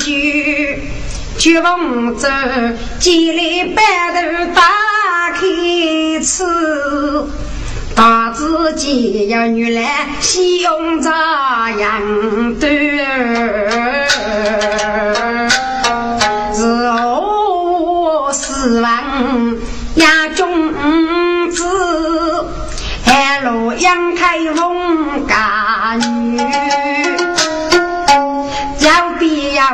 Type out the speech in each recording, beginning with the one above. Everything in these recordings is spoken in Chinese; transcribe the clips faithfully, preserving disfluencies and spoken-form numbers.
去绝望着几粒白头打开吃大自己要女来西用这样的日后死亡压中子爱路阳开风干女要必要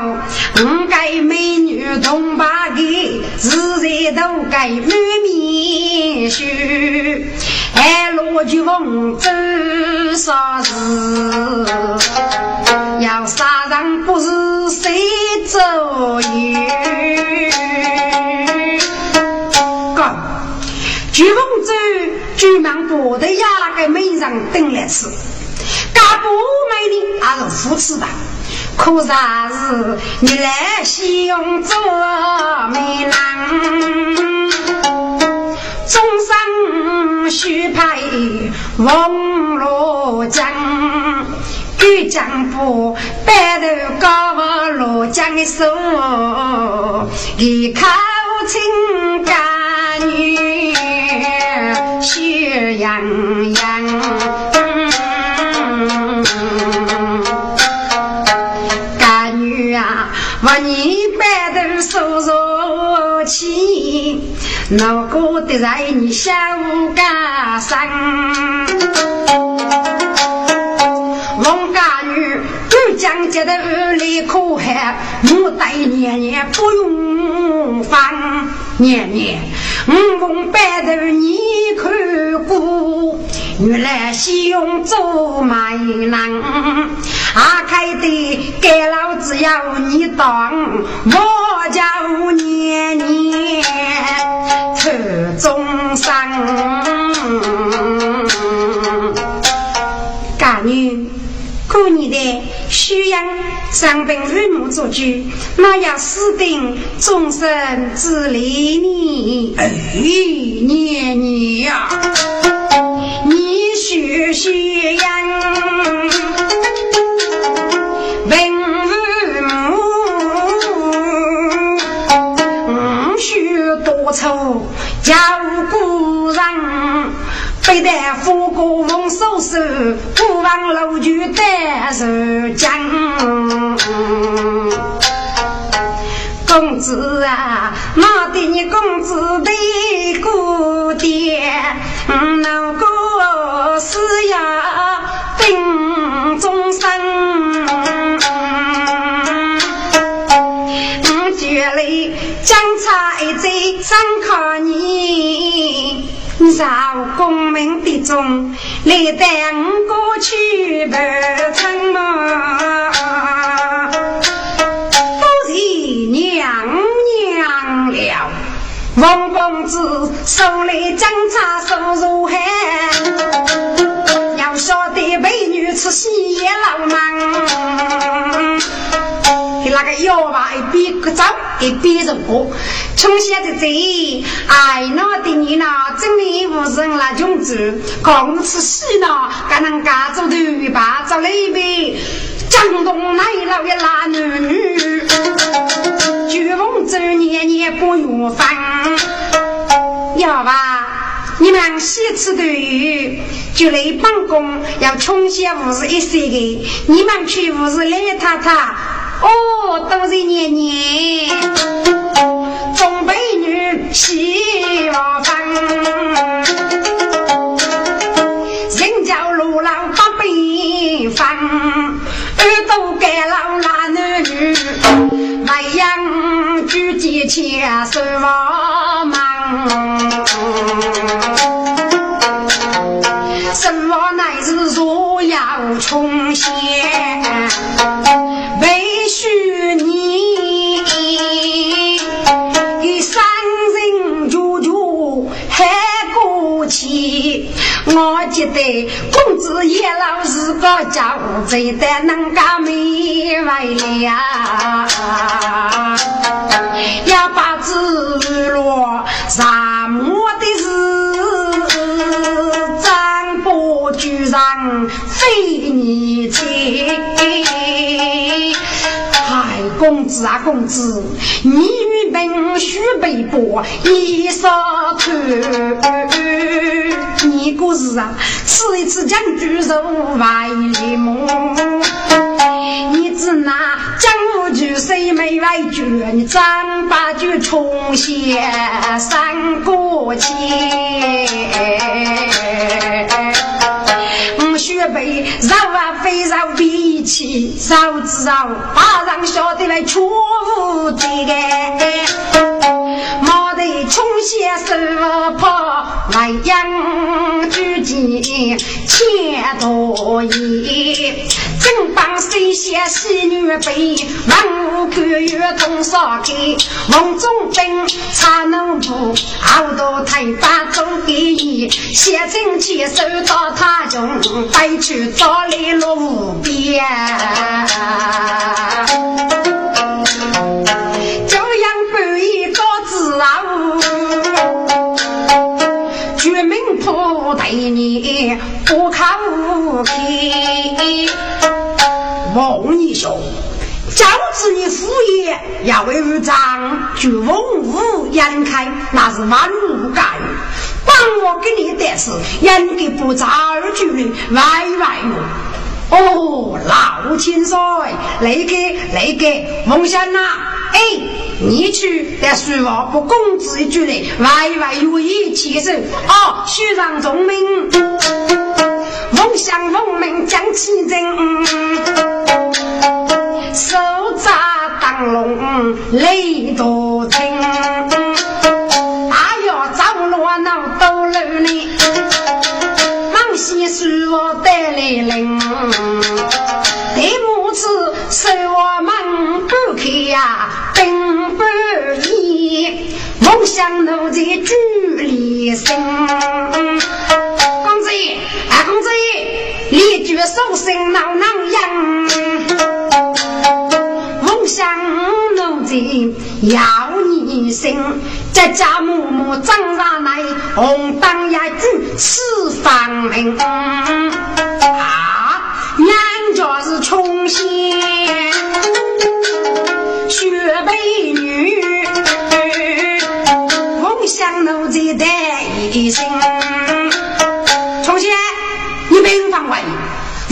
不该美女同把给自己都该女秘书爱罗菊翁自杀死要杀人不是谁走于干菊翁自居满不得压那个美人等来吃干不美女还是扶持吧可啥事你来西用做美郎终生须派翁罗江玉江不白头高罗江的手一口情感女是洋洋我你白头手手起脑壳的在你下午干上王家女都将这的恶劣苦害母带年年不用放年年我们白头你可顾原来西用做买人阿开的给老子要你当我叫年年特中伤干女顾你的需要上本日母做主那要私定众生自理你哎年年呀你是需要家务故人被得富国翁收拾不忘老居得是将公子啊那对你公子的姑爹老公是呀定终身绝了将差一贼伤靠你绕功名的中你等过去不成吗都是娘娘了王公子手里将差手如海要说的美女出西野老忙那个腰吧一边个走一边人过从现在这哎那的你呢真的无人来种子搞不吃西呢干能干走的尾巴走了一杯江东来老爷拉女女绝望之年也不用烦要吧你们西吃的鱼就来办公要从现在五十一岁的你们去五十来他他哦都是年年总被女媳我放人叫路老不被放而都给老男女外洋自己切是我忙什么乃是若要重现为许你一三人住住还过去我觉得公子也老是个家务贼的能干没外呀要把自落沙漠的日张不居然非你去公子啊公子，你与本须被薄一手头，你故事啊，此一次将举手外联盟，你只拿将我举谁没外举，你张八句重写三过节。学辈绕啊非绕脾气绕之绕，把人晓得来错误的个，莫得冲些手破来养自己，千多疑。正帮谁些戏女辈，万物各有同少给，王中兵差能不好多太把中给意，写正起手到他中。带去找你路边，就像半夜高子啊，绝命不带你不看无皮。王义雄，教子你副业要为无章，绝望无言开，那是万无干。帮我给你的事人给不着而去歪歪我哦老亲帅来给来给蒙山呐、啊、哎你去但是我不公子一句的歪歪有一起身哦虚让总明梦想梦明将其真手扎当龙泪都听西是我带来人，第五次是我们不开呀，并不易。梦想都在距离身，公子爷，啊公子爷，你举手伸脑囊样，梦想都在要你身。家家母母长大来，红灯一举四方明。啊，娘家是重县雪白女，梦想奴才的一生。重县，你别用方位，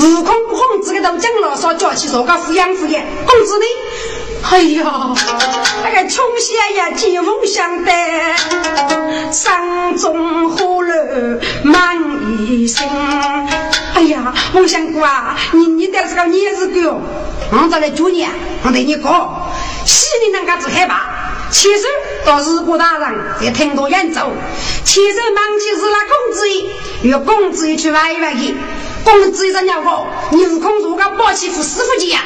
悟空孔子给都讲了，说叫起说个抚养父业，公子呢？哎呦那个冲下呀金风相的山中忽了满一生哎呀梦想瓜你你得是个你也是狗我再来煮你我得你搞是你能干只害怕其实都是不大人也挺多人走其实忙起是那公子一有公子一去外外去公子一在鸟狗你是公主跟抱起夫师傅家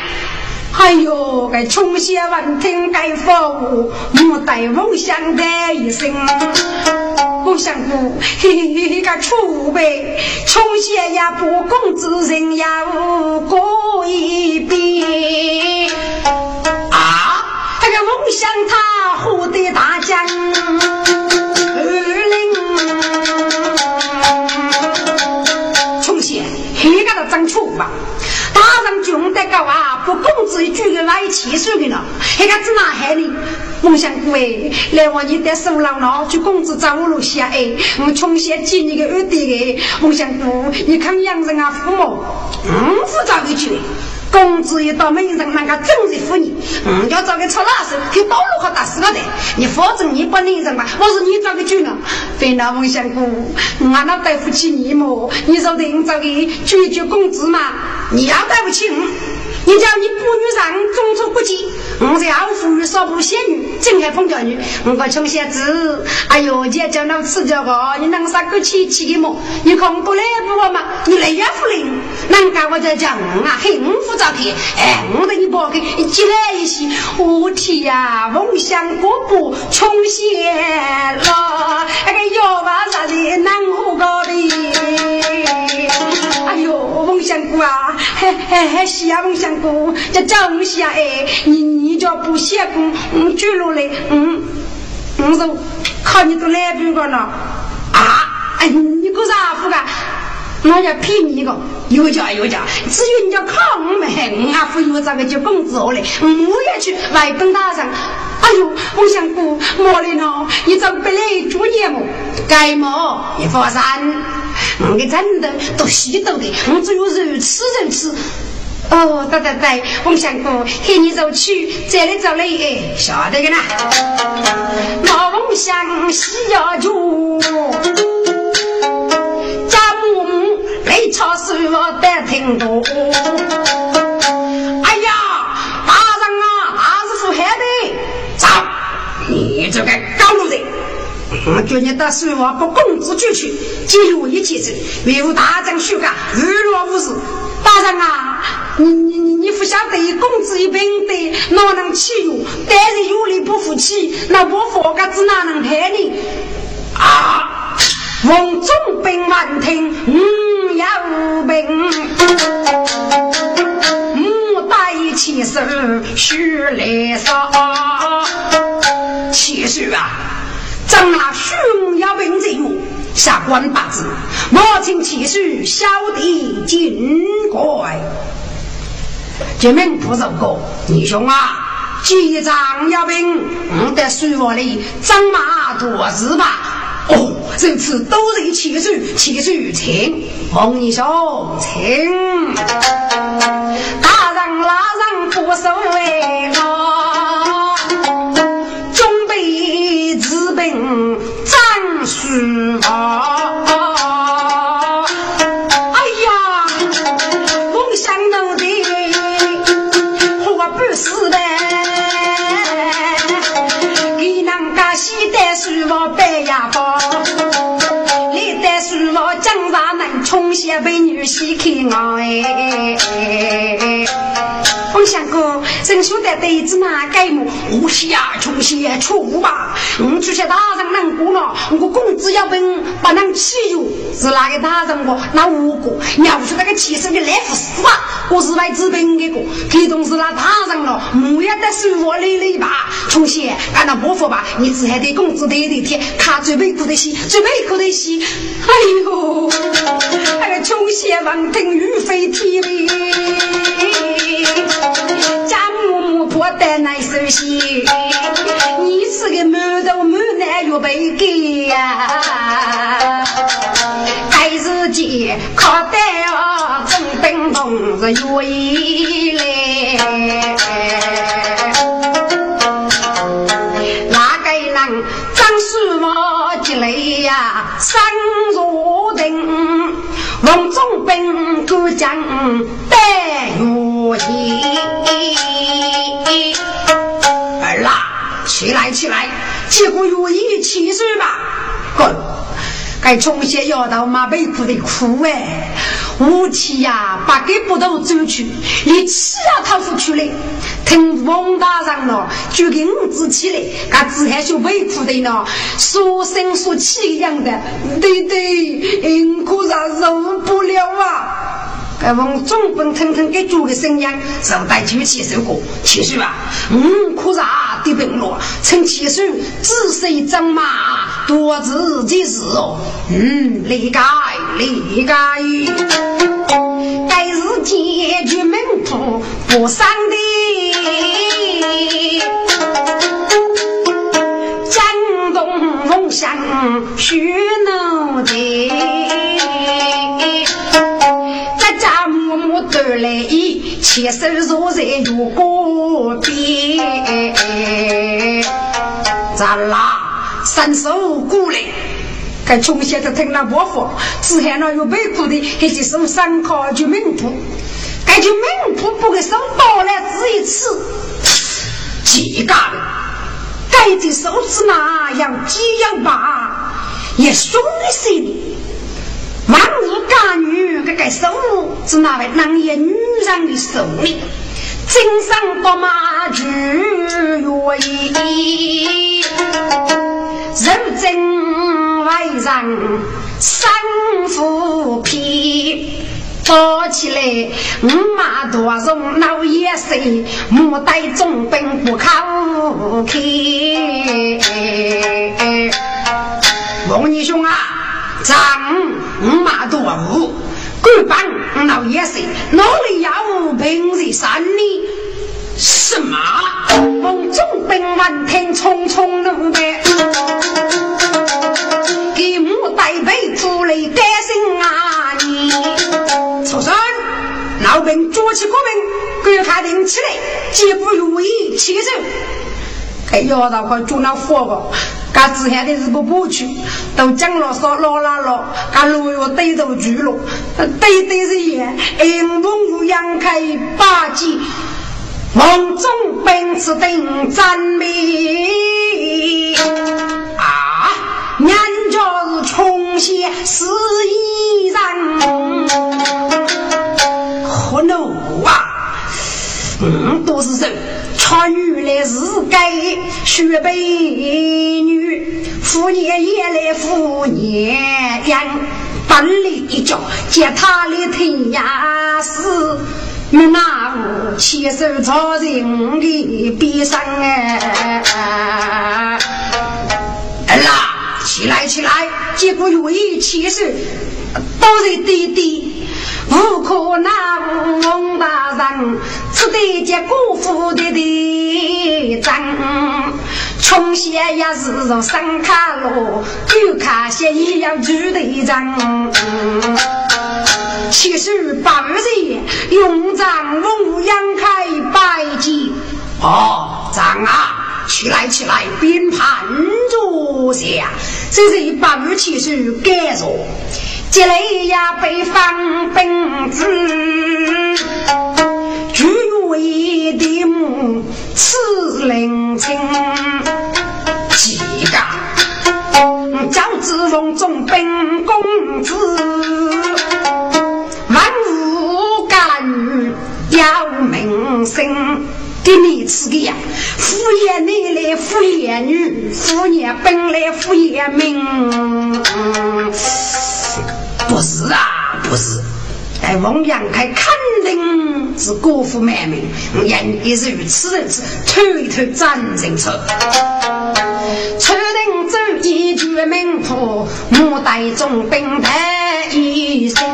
哎呦该冲些万听该发舞莫带梦想的一生梦想舞嘿嘿嘿该出呗冲些呀不公子人呀无过一遍啊那个梦想他护的大江二零冲些嘿该的张处吧大人穷得高啊不公子一句个来起诉的呢那个是哪海里梦想贵来我你得手老老去公子找我路下哎我从前进你个二弟梦想贵你看样子啊父母嗯不找一句公子一到门上那个正是服你嗯要找个臭老师去道路和打死了的你否则你不能人吧我说你找个去呢非那梦想贵俺那对不起你么你说得找个拒绝公子嘛你要对不起我你叫你不女上中出不及我在奥府少不仙女正海风叫女我把穷些子哎呦姐叫那吃叫我你能杀个七七个么你空不来不我嘛你来也不来能干我在讲啊嘿我不着急哎我的你不给你进来一些我天呀梦想国不穷些了那个要把啥的难活高的哎呦梦想国啊嘿嘿嘿是啊梦想公，这叫我下哎，你你叫不下公，我去路嘞，嗯，我说靠你都来不了了，啊，哎，你搞啥不干？我要骗你一个，有家有家，只有人家靠我们，我不有这个就工作了，我也去来跟大上。哎呦，我想过莫来呢，你怎么不来做业务？该么一发散，我给真的都洗到的，我只有肉吃肉吃。哦，对对对，我想过喊你走去，这里走来哎，晓得个呢？老翁想洗要住。雷吵死我得听多，哎呀，大人啊，大师傅还得走，你这个高路人，我叫你到水王不公子就去，进入一起走，没有大人修改，日落无事。大人啊，你你你你不晓得公子一般的哪能欺辱，但是有理不服气，那我佛个子哪能害你啊？王总兵万听，嗯呀无病，嗯大一起手须来上，其实啊，咱那须母要病这用下官八字，我请其实小弟尽怪，这命不走过，你兄啊。局长要兵，我得随我哩，张马多子吧。哦，这次都是起诉，起诉请，红你手请，大人拉人不收为我，准备治病暂时啊。从小被女婿看我哎，我想过，人说的对子哪该么？我下从小出吧，我出些大人难过了，我工资要分，把人欺负，是哪个大人我那无辜？要是那个欺负的来福死吧，我是来治病的个，给同事那大人了，我也得受我累累吧。从小俺那伯父吧，你只还得工资得得贴，他最悲苦的些，最悲苦的些，哎呦！哎，穷些王定雨飞天里，家母母不得来收心，你是个满头满脑又被给呀，该自己靠得啊，总等同是有意嘞，哪个人张师傅进来呀，三座顶。王总兵过江带我去，儿啊，起来起来，结果有一起事吧，滚！该从些要到马背苦的苦哎，无气呀，把给不到走去，你气呀掏出去嘞，听王大人了，就给我支起来，噶自还就背苦的呢，说声说气一样的，对对，嗯，可是忍不了啊。该往总本腾腾给做个生样，手带酒起手过，其实啊，嗯，可是啊，对本落，趁其实自身张嘛，多知己事哦，嗯，理解理解，该是解决门徒不伤的，江东梦想虚闹的。得来一起手坐在如果边，咱啦伸手过来，该从小就听那伯父，只喊那有背苦的，给这手上靠就命苦，该就命苦不给手倒来只一次，几个人，该这手指哪样几样吧，也凶的心。忙日干女个个手，只拿来男也女人的手里，经常到马去愿意，人真外人三伏皮，包起来五马多容老也谁，莫待重兵不靠去。王义兄啊，咱。五马多五，滚板老爷子，哪里有平日山呢？什么？梦中兵万天匆匆路的，给母带被出来改姓啊你！畜生，老兵捉起国兵，赶快拎起来，绝不容易起手。哎呀，那块捉那火了。他之前的日不不去都讲了说了了了他路又对着去了对对是也因梦如阳开八季梦中本次定赞美啊娘就是重写十一章何能啊嗯都是人穿越来是该学背女妇年也来妇年人本里一脚借他的天涯是那无其实超人的悲伤啊啦起来起来结果有一其实都是弟弟不可能蒙大人只得结辜负的的账从前也是若三卡路就卡些一样值得一张其实把日用账无央开拜祭哦账啊起来起来边盘住下这是把日其实该做这里呀被放本子举为的母赐灵清几个赵子龙总本公子万物干要名声给你吃个呀敷衍你来敷衍女敷衍本来敷衍命、嗯不是啊，不是，在王阳开肯定是辜负妹妹，人也是如此如此，推推赞成出。出人走一句名破，莫待中兵太一生。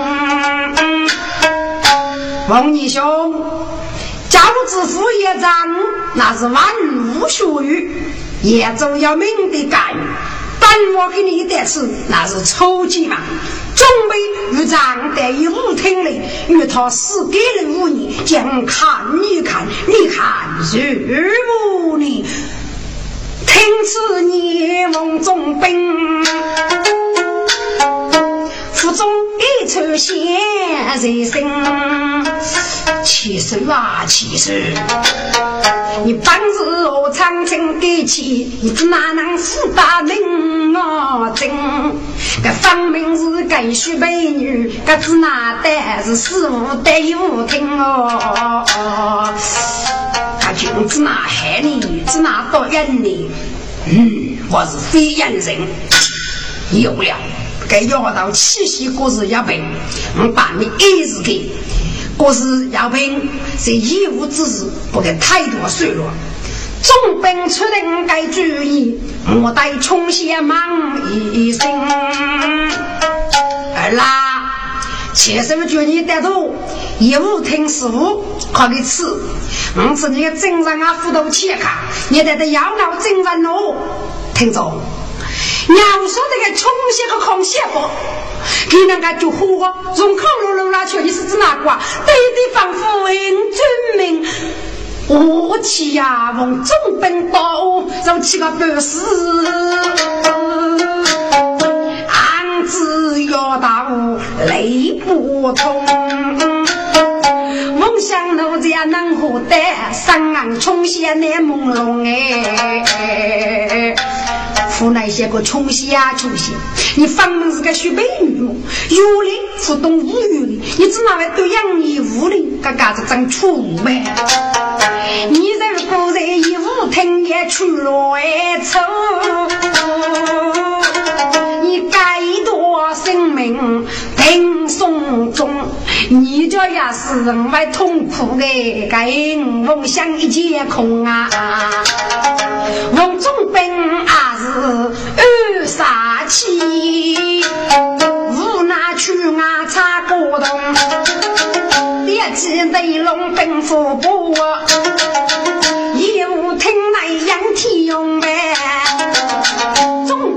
王义兄，家务之父也长，那是万无属于，也总要命的干。但我给你的事那是抽筋嘛准备与长得一路听了与他死给了五年将看你看你看日不你听此你梦中病腹中一出血人生其实啊其实你帮助我长城给起你只哪能四大名啊真个方明是该须美女个只哪代是四五代又听哦他就只哪害你只哪多怨你嗯我是非怨人有了该要到七夕过日要被我把你一直给我是姚兵这义务之事不给太多岁了重兵出人该注意莫待冲些忙一生儿啦其实就你带头也不听师傅可给吃嗯是你正让啊辅导切卡你带着摇脑正让哦听着你要说这个冲些个空些不给人家就呼我从空噜噜拉去你是指哪个对地方父为尊命我去呀往中本刀让七个本事安置要到雷不通梦想都这样能活得上岸冲些那朦胧哎扶那些个冲西啊冲西你放门是个虚伪女有理不懂无有理你只拿来对样你无理嘎嘎子长出呗你这个狗人一无听也去了哎臭你该多生命听送中你这也是人外痛苦的该梦想一皆空啊梦中本啊二杀气无那去啊擦过头鸡内龙奔腹部，一无听来杨天勇呗，总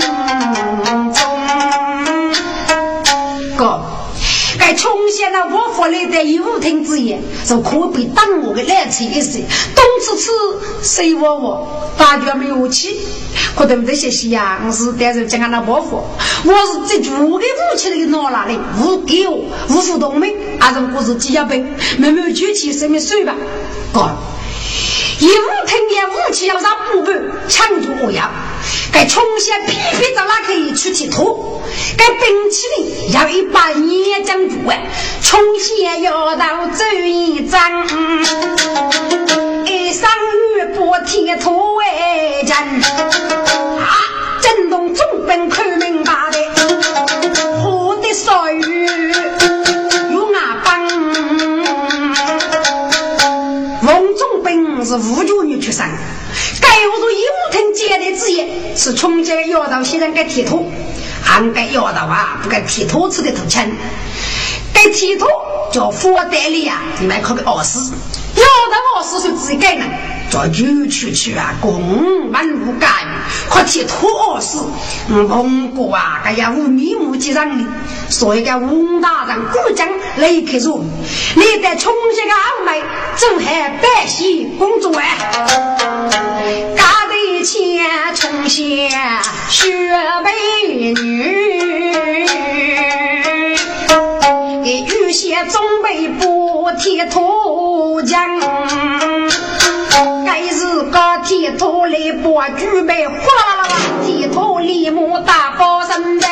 中个。该冲些那我佛来的一无听之言，就可被当我的来吃一些，东吃吃西窝窝，大家没有武器，可对这些西呀，我是带着讲那我佛，我是这句我的武器那个拿哪里，无给我无所动没，阿种故事记下呗，没没有举起什么水吧，哥。一无听也无气要啥不不抢住我呀，该冲些皮皮的那可以出去头，该兵器里要一把捏将住哎，冲些要到这一张一上月波铁头哎战啊，震动中本看明白的活的所有是五九年出生，该我说一无听见的职业是从前要到现在该剃头，俺该要到啊，不该剃头吃的头钱，该剃头叫佛代理啊，你们可给二十，要到二十岁自己改呢，叫就去去啊，公满无干，可剃头二十，蒙古啊，该呀无眉目几张的，所以该翁大人故将来开做，你在从前个安排。正还百姓工作哎，家的钱重些学美女，给有些总被不剃头将，该是个剃头来不具备花啦啦，剃头礼目大包身的。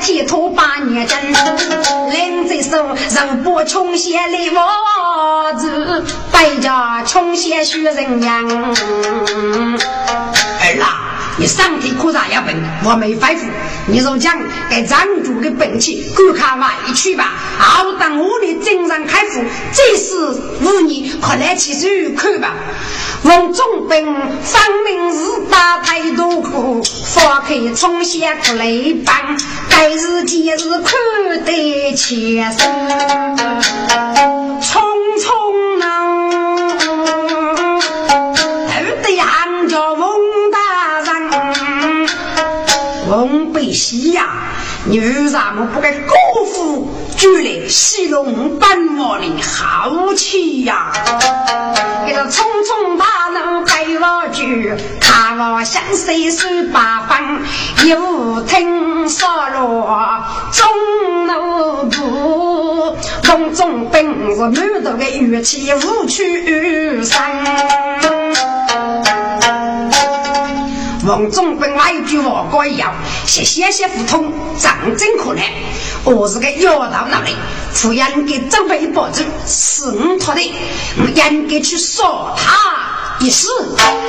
剃头八年针，另这手人不冲些礼帽子，带着冲些学人样。儿啊，你上体裤衩也本，我没反腐，你就讲给长主的本气，够看买一去吧。熬当我的正常开服，这是五年，快来起去看吧。王中兵方明日打太多苦，放开冲些苦来帮，该日节日看得起身，匆匆忙，都得喊着王大人，王北西呀，你为啥么不该辜负巨人西龙斑马的豪气呀？给他匆匆忙。看我向谁是八方，一无听说了中路部，空中本是满头的语气无趣伤。王中本来句我哥一样，是些些不通，长真可能。我是个妖道那里，不然给长辈保证是我托的，不然给去说他。一时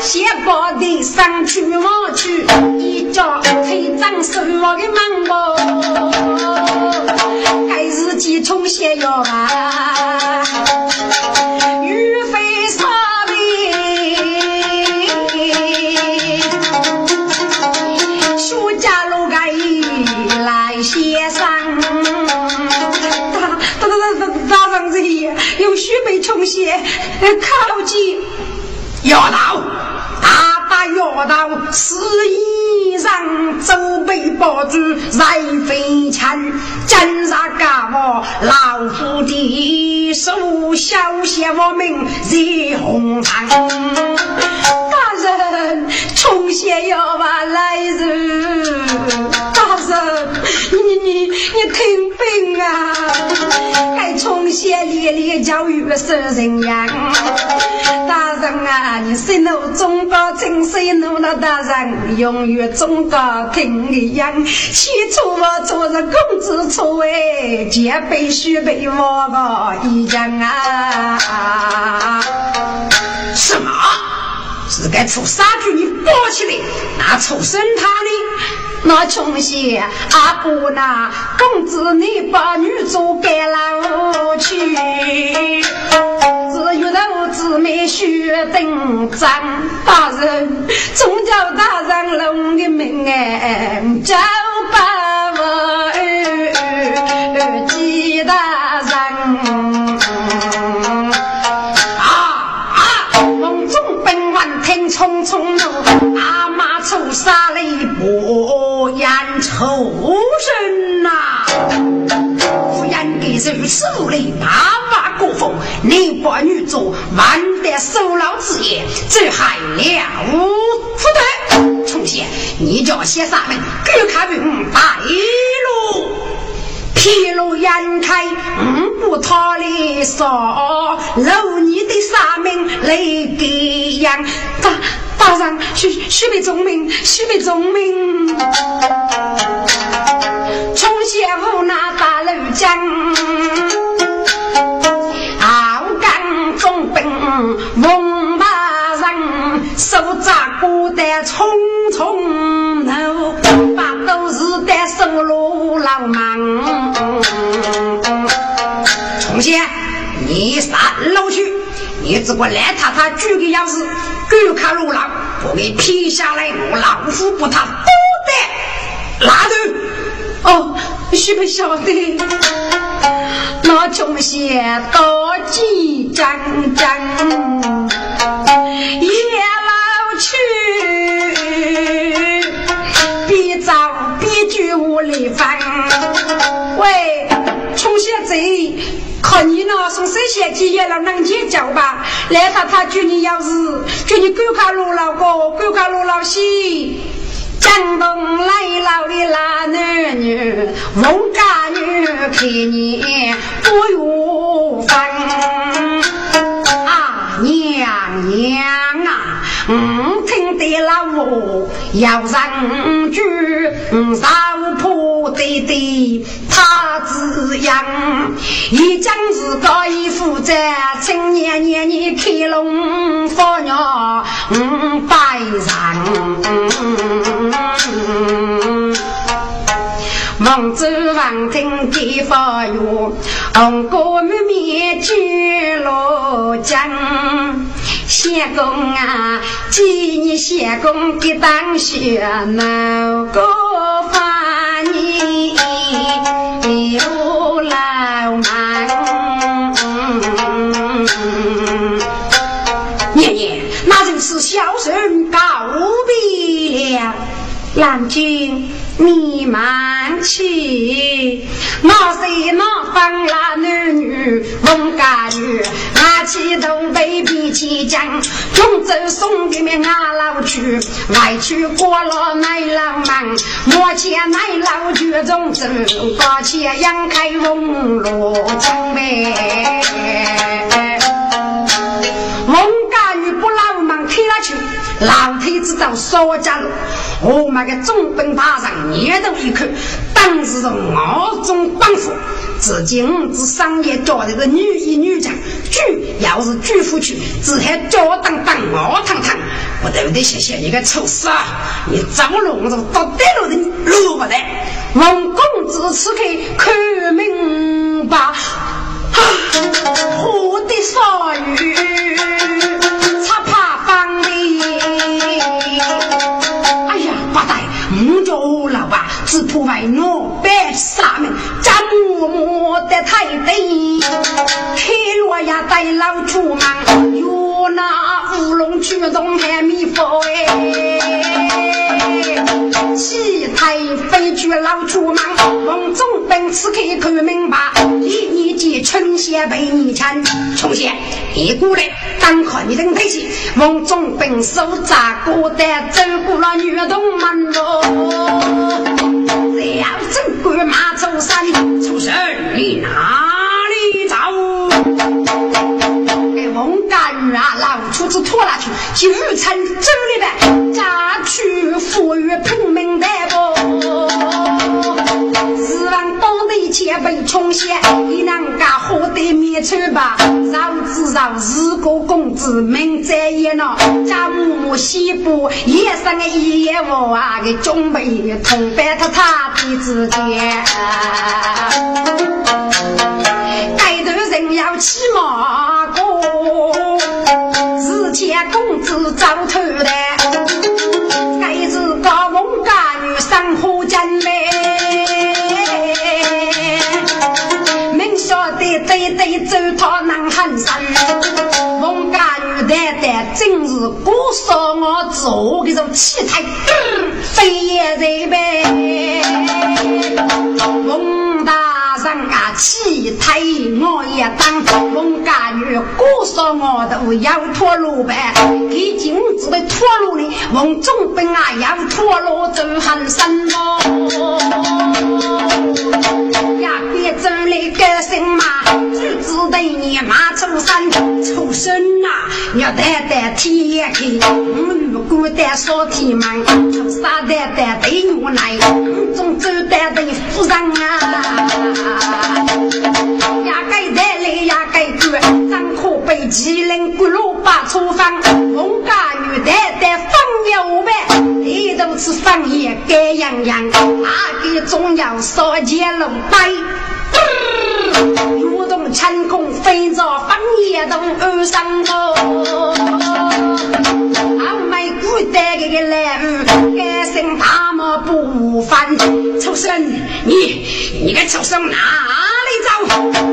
写包的上去我去一脚推掌手我给忙过，该日记重写要吧与非所谓书家路该来写上大大大大大上这里有许美重写靠近要道大大要道是以上周备保住在非常真杀嘎我老夫的手消邪我命日红堂大人冲邪要把来人大人你你你听病啊该冲邪烈烈教育的是人样大人啊你谁能忠告听谁能那大人永远忠告听一样起初我做着公子出位结被虚被我个一样啊什么是该出杀具你抱起来拿出生他呢那穷些阿婆那公子你把女主给老去，只有老姊妹学登章大人，总叫大人龙的命哎，叫把我儿记大人。匆匆路，阿妈愁杀了一波烟愁声呐，不然给人受累爸爸过风，你把女主玩得受老子也，这还了不得！重写，你叫些啥们，给看病打一路，披露眼开，嗯不逃离少，露你的啥们泪给样。大人，徐徐备忠明，徐备忠明，从前我那大老将，傲干忠兵，孟大人手扎孤单匆匆头，把都是单手路老忙。从前你啥老去？你只管来他他举个样子，举卡路郎不给批下来，我老夫不他不得拉住。哦，是不晓得那穷些多几张张也老去，别找别举无理翻。喂，穷些贼看你那送谁写几页了能接脚吧，来他他举你钥匙，举你狗卡路老哥狗卡路老西，江东来老的拉女女文家女给你不用烦啊，娘娘啊，嗯听得了我要让句绕破对对他子样，一将子高一负责成年年你开龙佛鸟嗯拜上孟子王听地方有红果妹妹去罗江谢公啊，今年谢公给当学老个发你有老忙，爷爷那就是小人告别了，郎君你忙去，我是那方老男女翁家女。起头被比起将中子送给面阿老去，外去过了奶老忙，莫且奶老去中子高且阳开翁路中呗，翁家女不老忙开了去，老太知道说家路，我们的中本大上捏到一口，当时是我中帮扶自今自商业教的女一女长巨要是巨富去，只还教当当我堂堂我都得谢谢一个臭事啊，你怎么弄着到底路的路不得王公子此刻可明白我的少女他怕帮你，哎呀八代母就老吧，只破坏诺白沙门咱默默的太低开罗呀带老出门有那乌龙去东海蜜蜂哎气太飞去老出门王中本此刻可明白一年级春些被你缠重些一过来当看你的配戏王中本手扎过的真过了女动漫喽这要真鬼马走山出神你哪里找给王家女啊老出子拖拉去就日参这里边家去富裕拼命的不指望当地被前被冲些一能干好的灭车吧绕子绕日国公子明在也呢家母母西部夜上个夜我啊给中北同白他他的子爹带着人要骑马过日前公子早头的走他能很深孟家女的的正是古说我走给种气态飞也在呗孟大人家气态我也当孟家女古说我都要脱路呗已经只被脱路了孟中兵啊要脱路走很深哦呀别走了个什么只得你妈出生出生啊要得得体也可以如果得说体嘛就杀得得得牛奶总之得得服上啊呀该得来呀该去张口被吉林咕噜把厨房红家女得得放牛呗你都吃饭也该样样啊给中药烧结了拜如同成功飞着翻夜都二三个阿妹孤单给来该生他们不翻畜生你你个畜生哪里走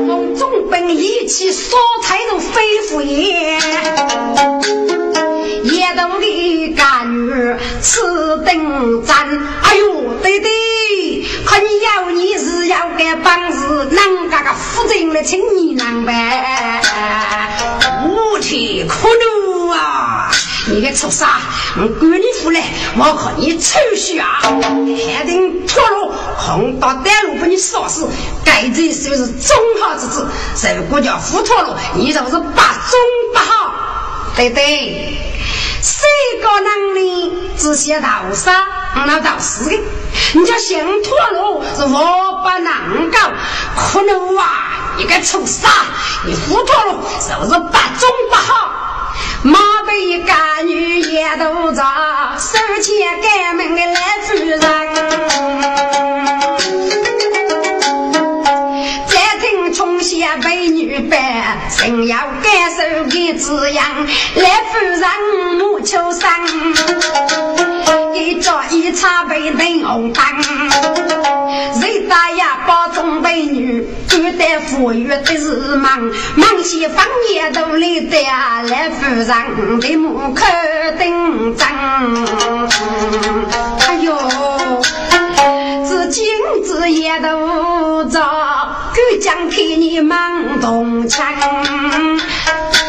孟中兵一起说才能飞赴夜夜都的干女吃定站哎呦对对看要你是要给帮子能干个负责的请你能呗无体苦怒啊你个畜生我管你服了我看你臭虚啊还定脱路红到带路把你锁死该这就是忠孝之子谁不叫服脱路你就是把忠不好对对谁个能力只些道杀那道死的你就想脱路是我不能够可能啊你个臭傻你不脱路手是把中不好妈被干女也都走手起革命的来主人再听从些被女白想要改手给滋养来主人母求生一着一插被灯红灯谁大呀包中被女对待妇女的日忙忙些方也都累得来夫人的母客丁张哎呦自今自夜都早就将替你忙动枪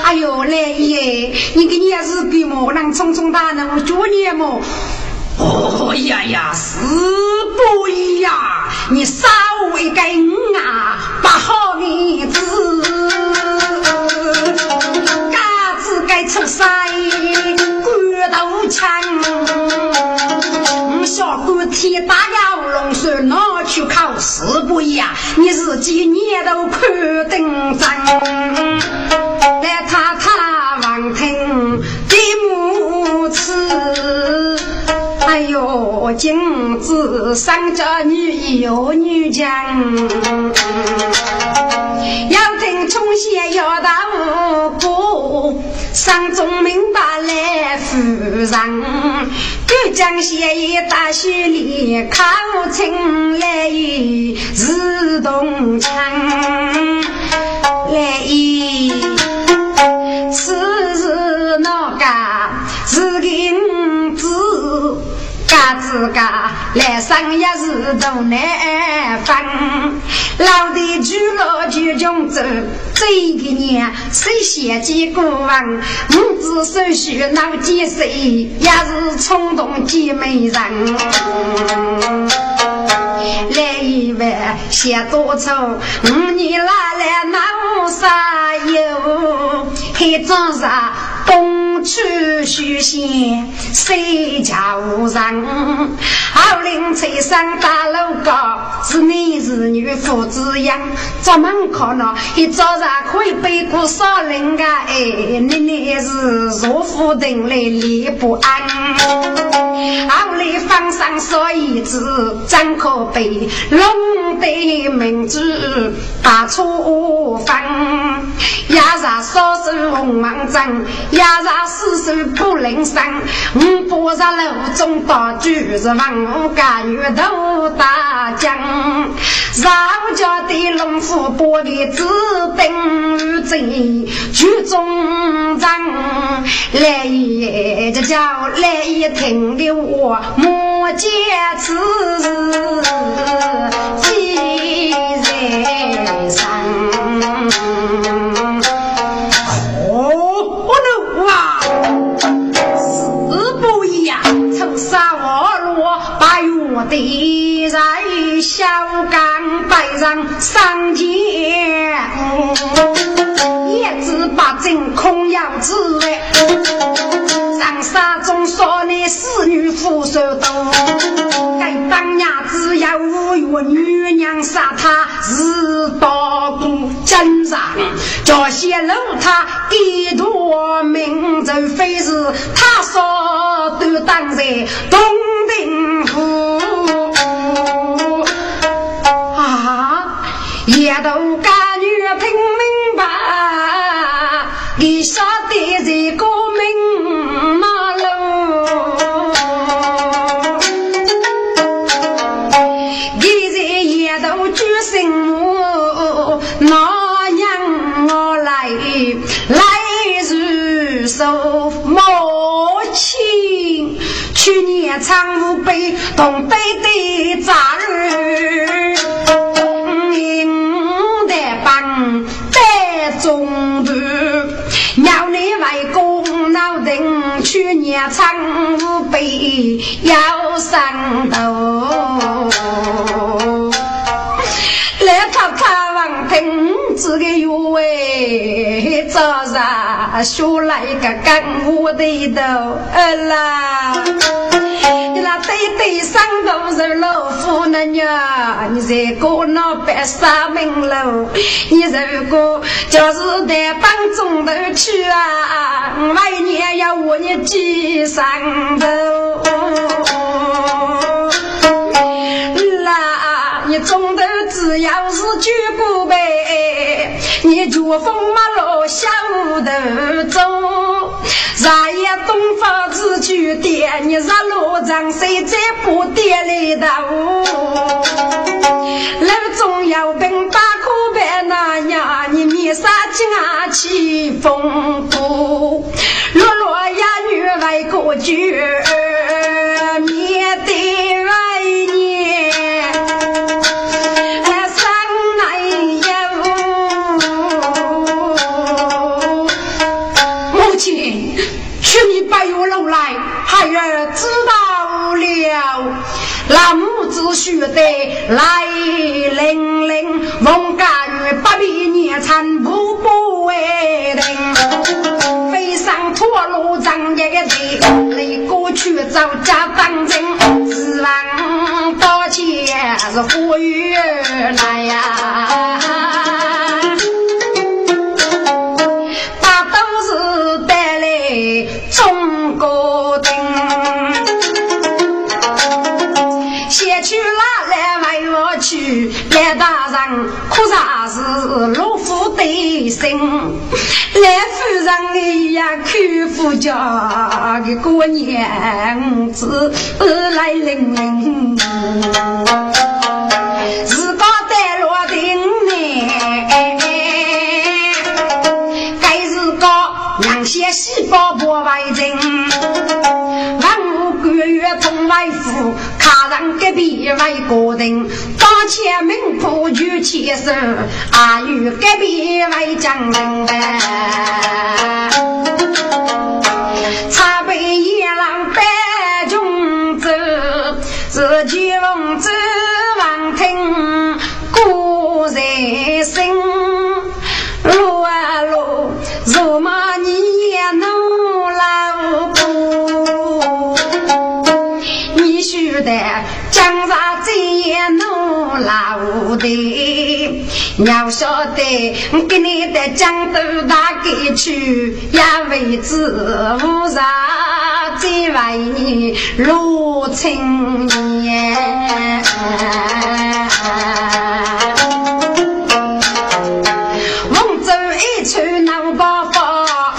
哎呦累耶你给你也是比我让匆匆大呢我祝你么哦呀呀是不一样你稍微给我啊把好你子嘎子该出塞过到枪我小哥提打要龙是拿去靠是不一样你自己你都可定赞来他他望听的母子哎呦镜子上着女有女将要听从些要打不上中明白来夫人就将些一大学里靠近来自动唱来此日那个是影子嘎子嘎来上也是都难分老的居落居中走这一年谁写几个王母子手续闹几谁也是冲动几美人来一位写多愁你拿来闹啥有黑装啥东去许仙谁家无人二零七三大楼高是你是女父子样咱们可能一早上会被故事人家哎你你是如父定的离不安后来放上所以只张口被龙的名字打出方也是说是红王章也是事实不能上我不是楼中大举是王家与头大将绕家的龙虎波的指定于这举中章来也就叫来也听的我莫借此记在上哦我啊死不一样曾杀我罗把我的在小港摆上上街叶子把真空要自卫长沙中说你是女妇手刀该当伢子要为我女娘杀她日刀骨真上这些人他一朵名字非是他说都当在东定府啊也都该女听明白你晓得这个名吗去年仓湖北东北的杂日应得帮得中途要你外公老人去年仓湖北要上头来他他往听这个有位早上修来个干我的头饿了对对上头是老夫人呀你这个那白沙门楼你这个就是得帮中头去啊外年要我也去上头啦你中头只要是去不呗你就风马路下午的走咱也东方自去点你咱路长谁这不点里的人总要跟大哭白那样你迷杀进啊起风波落落呀女外国剧灭的外孩儿知道了那母子须得来领领孟家与八比年产不不为人飞上陀螺长这个地来过去找家当真指望多钱是活跃来呀、啊来大人可啥是老夫的心来夫人的呀去夫家给过年子来领领是个带落定呢该是个让些细胞不外人月同外父卡上隔壁外国人当前名不举起手啊与隔壁外将人差别一郎白种子自己望之望听故事声路啊路如马你也能来老的，你要晓得给你的江都打给去也为子无啥最为你路青年翁州一处能高发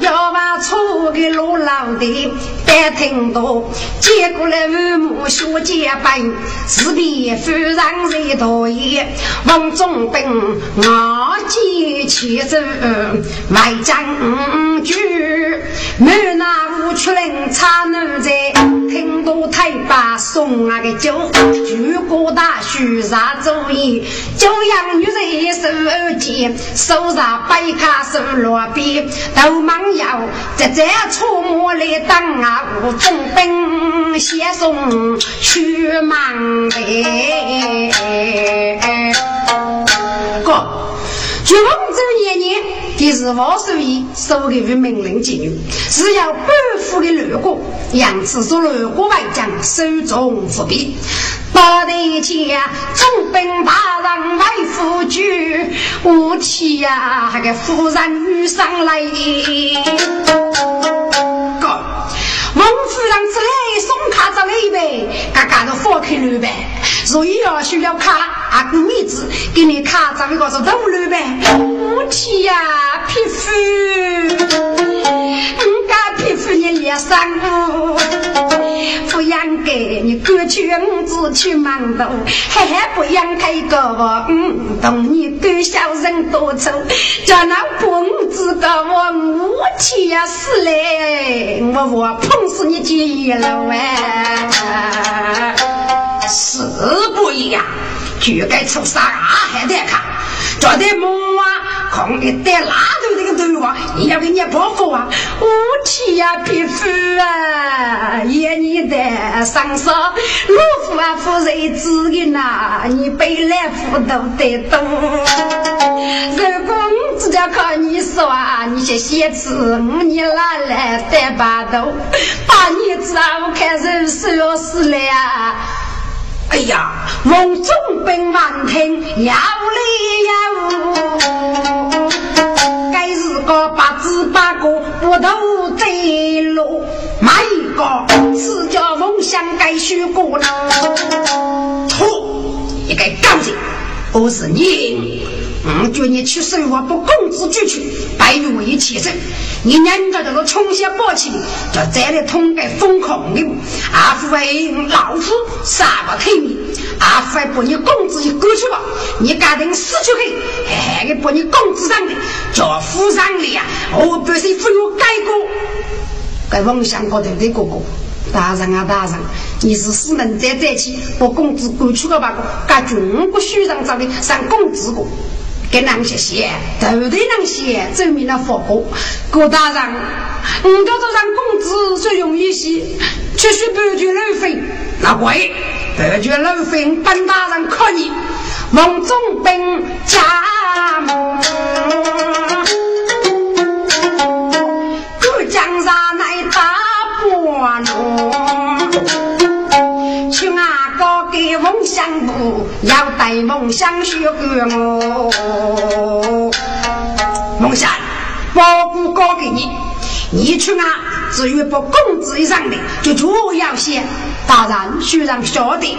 要把出给路老的别听多结果来父母学结拜自比夫人谁多也王中兵我记起这外将军没那无处人差能在听到太把送那个酒举国大许啥周易就让女人手二姐手啥白卡手罗比都忙要在这出没来当啊我中兵写送去忙的哥举王州年年第十五手艺收给于命令妓女只要不服的掠过养子说掠过外将手中伏笔到底家重兵大让外夫去无期啊还给夫人遇上来王夫人之类送卡着了一杯嘎嘎都放开了呗所以要需要卡啊个妹子给你卡着一个是动了呗我去呀皮肤人家皮肤也也伤了不让给你过去五子去忙到嘿嘿不让开个我嗯懂你个小人多愁叫那婆母子个我我去呀死嘞我我碰弄死你介意了哎！死不一样，就该抽啥还得看，叫得忙啊，空一带拉头那个队伍，你要给你报复啊！无耻呀，匹夫啊，也你的上手，老夫啊，夫人之人呐，你被来福都得懂。如果我只要靠你说，你些鞋子我你拿来带把头。把你知道我开始是要死了呀哎呀王中兵万听要了要该是个八字八个我都对路买一个是叫梦想该虚过了土也该干净我是你嗯就你去睡我不共之举去白与我一起身你人家都冲下过去就这里通给封孔的阿父为老夫杀不退你阿父把你公子一割去吧你赶紧死去去哎你把你公子上的就夫上的呀我不是父母改过该妄想过的这个过大人啊大人你是私门在这起把公子割去个吧该全部虚上找的上公子过给那些鞋都得那些证明了佛国郭大人你都都让公子最容易些却是不觉浪费那鬼不觉浪费本大人看你王中兵家母各将杀来打波龙去啊给梦想不要带梦想学个我梦想我不告给你你去啊至于不公子以上的就主要些当然虽然小的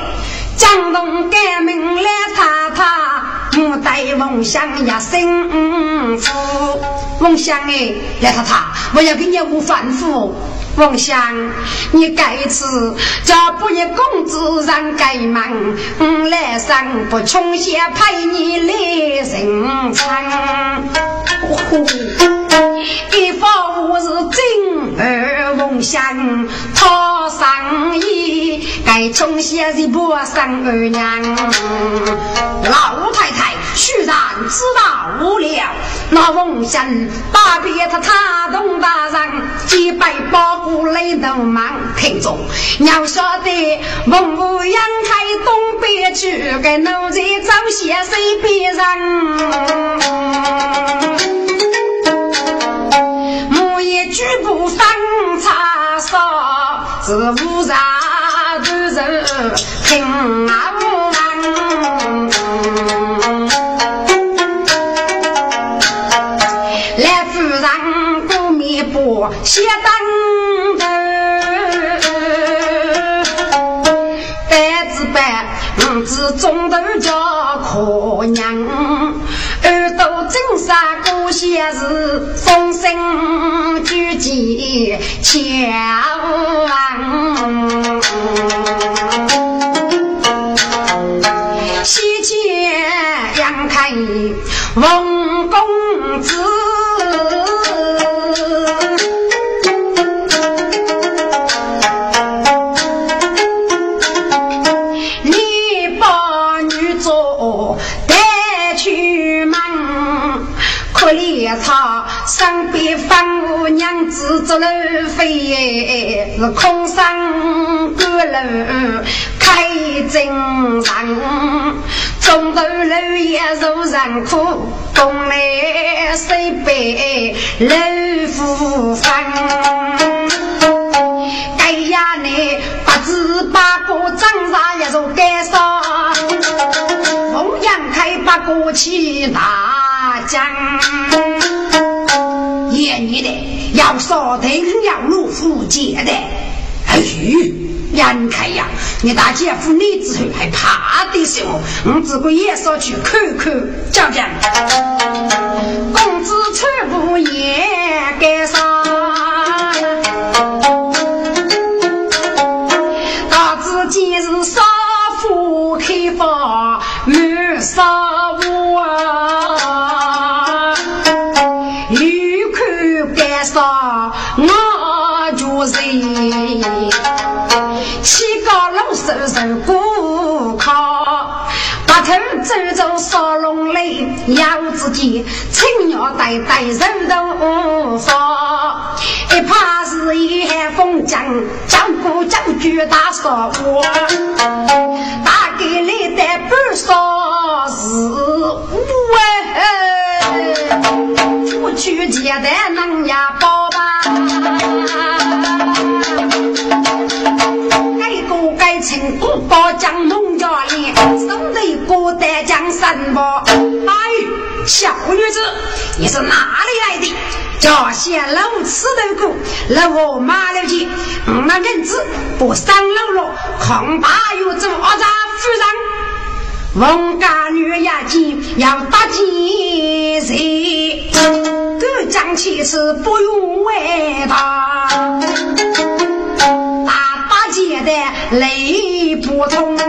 江东革命来他他我带梦想也幸福梦想哎来他他我要给你无反复梦想你该吃叫不也公子让该忙嗯来上不穷些派你来生产一方我是真而梦想讨上意该穷些是不上二娘老太太居然知道无聊那梦想把别他他动大人几百包不累的忙听众要说的梦不阳开东北去给脑子找些谁别人母也举不放叉烧是无啥的人听啊无人写当头，白子白，五子中头叫可娘，耳朵真傻过些是风声聚集巧王，西前阳台翁公子。他身边放我娘子走路飞，是空山过路开正常，中头路也受人苦，东来西北路复方。该呀你八字八个长啥也做该啥，欧阳开八个去大江。爷你的要烧的要入户籍的，哎呦杨开呀，你大姐夫你之后还怕的时候，我只顾夜少去看看，叫讲公子出不也该上，到自己是少妇开放没少物啊，欲看该上我就是。七个老手手顾客把头走走烧龙泪，要自己趁鸟呆呆人都发一怕是一海风将将古将军打扫我打给你的不说是我不去接的能呀包吧该请不包将弄着你生的孤单将三包。哎小女子你是哪里来的，这些老吃的狗让我骂了去，那认知不上老了恐怕有这么二杂夫人王家女亚金要打击谁各将其实不用为他姐的泪不通，老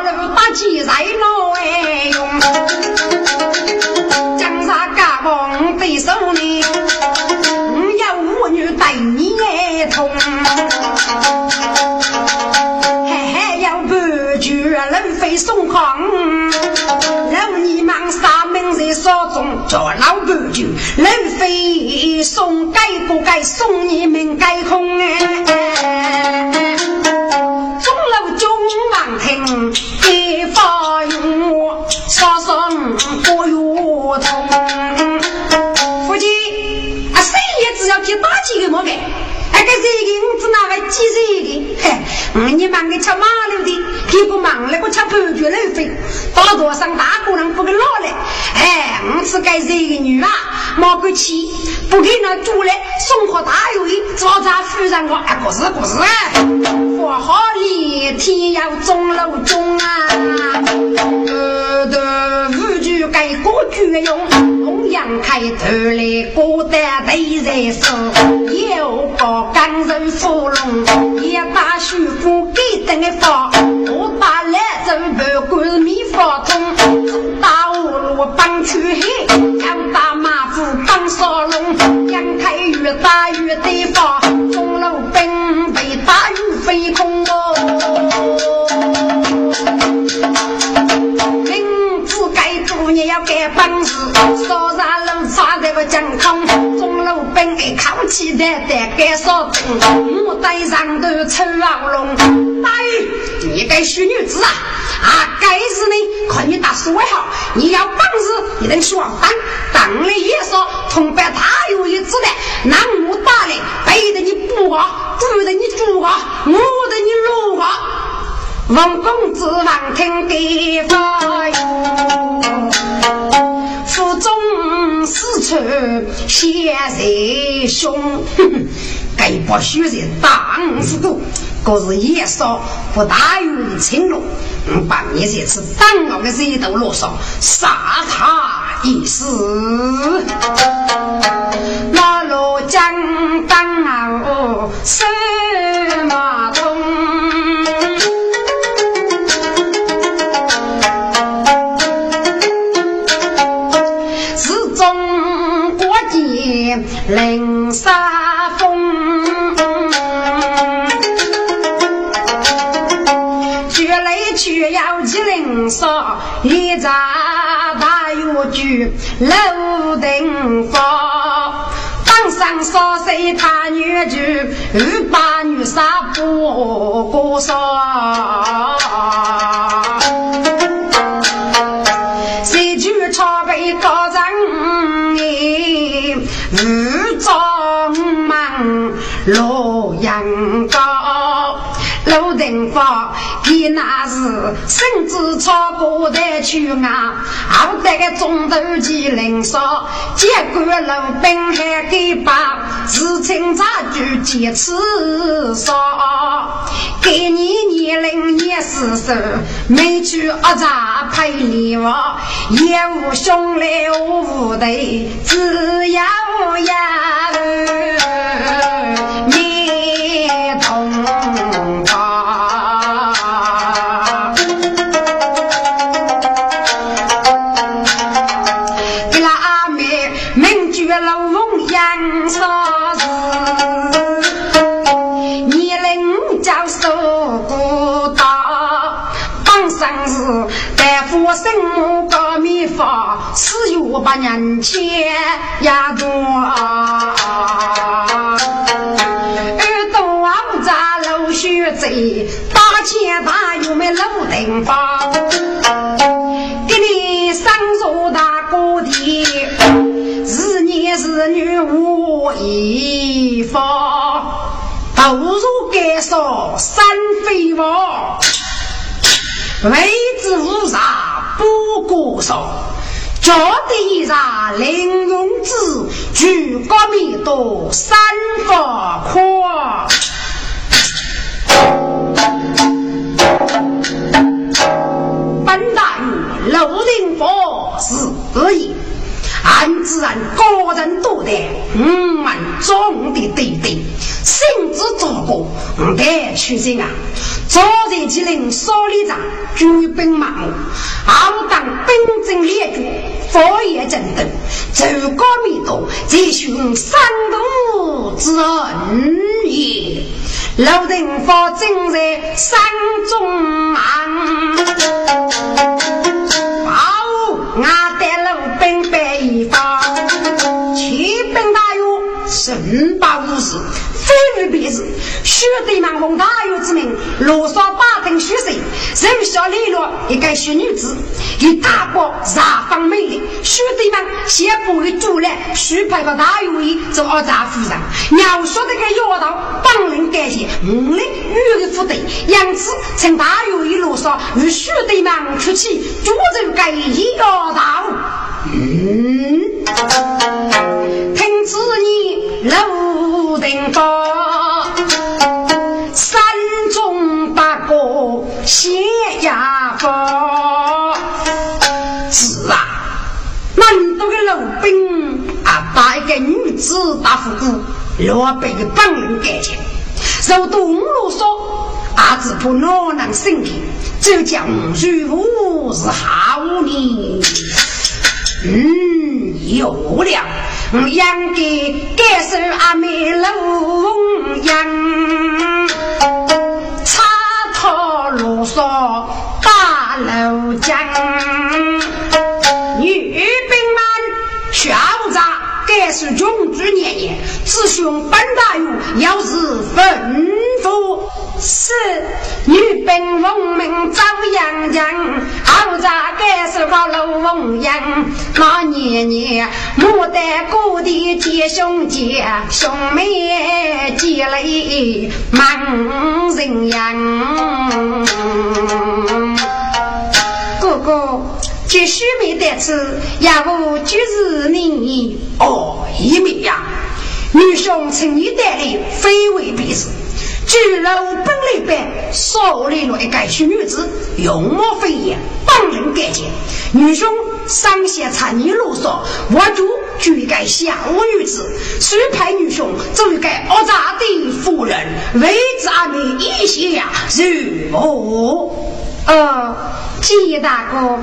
人把鸡在脑哎用，将啥嘎嘣对手呢？我要我女带你也痛，嘿嘿要不绝人非送行，老你忙啥名在手中，这老不绝人非送该不该送你命该空哎。一发用杀生不由痛，夫妻啊，谁也只要给打几个毛给，哎，给谁给我只拿来几谁给？嘿，嗯，你忙给吃麻溜的，屁股忙了不吃半句浪费，到多上大姑娘不给落来，哎，我是给谁个女啊？毛个气不给那住来，送货大鱼，早茶夫人我哎，不是不是哎。我好里天要中楼中啊，呃的无惧该过去用红阳开头来过得得热手，也有个干人芙蓉也把徐夫给等的发，我把来人不过米发通打我我帮去黑要打马夫帮沙龙阳开越大越地方中楼奔北大越飞空哦，明知该做你要该帮事，说啥人啥都不讲空，中路本该靠起的得该说中，我带上头抽老龙，大玉你该许女子啊，啊该是呢，可你打说好，你要帮事你能说帮，当了也说同伴他有一只的，南无大嘞，背的你不好。住的你住啊，我的你路啊，王公子王听地方，府中四处闲谁凶？该不许人当时都，可是也少不大于情路，把你这次当我的谁都落手，杀他一死。那罗江当啊，什么东？凌沙风，举来举要去凌沙，一扎大有举楼顶房，当上沙谁他女举，二把女沙不过沙。洛阳高，楼顶高，你那是甚至超过的去啊！好歹个中头机灵少，结果老兵还给把事情差距几次少，给你年龄也是少，没去二杂配礼物，也无兄弟无弟，只要呀。是有把人切压住耳朵啊，不咋老学贼大千大有没老顶发给你上手大锅底，是你是女无一方，投入给手三非王为之无啥不过手，脚底一扎玲珑指，举高米多三发阔。本大雨楼顶佛是而已，俺自然个人多的，嗯，俺中的对对，甚至做过我的去信啊。昨日吉林少里长军兵盲目，敖当兵征列举，佛爷正等，走高密道，这寻山东之恩也。老人佛正在山中昂，敖俺带老兵白一方，骑兵大勇，神霸无视。非为别事，须对南红大有之名，罗少八等虚岁，人小利落，一个学女子，以大国杂方魅力，须对南写不为主来，须派个大有一做二杂夫人，鸟说这个妖道帮人改写，无力欲力不得，因此请大有一罗少与须对南出去，主人改一个道。嗯，听此你楼顶高。山中八个斜牙高，子啊，难道个老兵啊，把一个女子打服姑，老百个帮人改进，受到五路说，啊，只怕老难生平，这将如何是好呢？嗯，有了，我应该感受阿妹老样，插头啰嗦大楼江，女兵们学着感受中之年年，自雄本大勇，要是吩咐是女兵文明遭殃殃，熬着该是高楼翁殃。那年年牡丹故地结兄姐，兄妹结了满人殃。哥哥，这须没得吃，也无就是你哦一米呀、啊。女生请你带领非为彼此，只老本里边少里来改去女子，永莫非也，当人改见。女生上下参与啰嗦，我主举改下无女子，谁派女生就改恶杂的妇人，为咱们一些呀，是否？呃，季大哥，如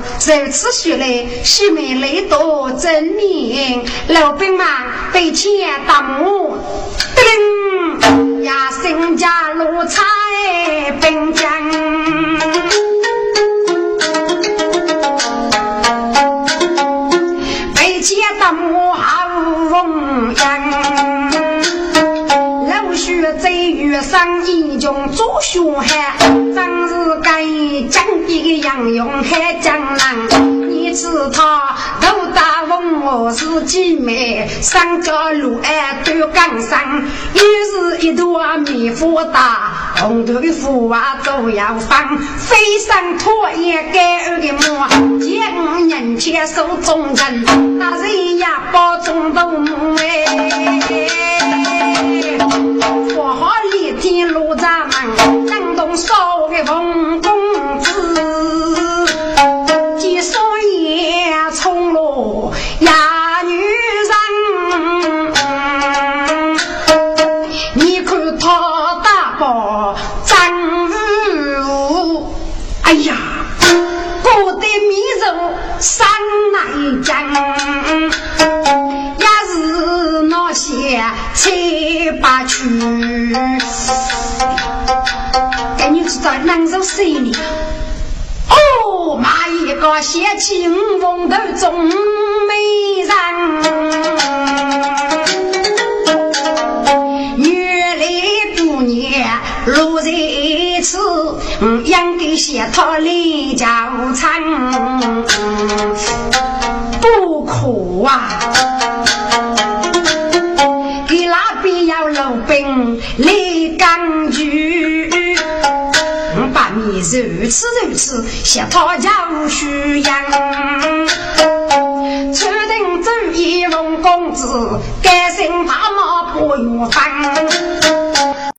此说来，是没雷多真命，老兵们被钱打磨，噔，也身家奴才兵将。被钱打磨好容易，老许在遇上英雄做凶害，真是该。将一个杨勇还江郎，你知他都大问我是几枚三角路哎对杠上，于是一朵米糊大红头的腐啊都要放，飞上拖也该二个摸，接五人接手中人，那人呀包中都母哎，我好里天路咋忙，能动手给风公。给你知道能受谁呢？哦，妈一个血气五风头总没人，月里多年路在此，养给血套里交缠，不苦啊！雷钢锯把米如此如此写到家无需养，出定走一龙公子，改姓他妈不用烦，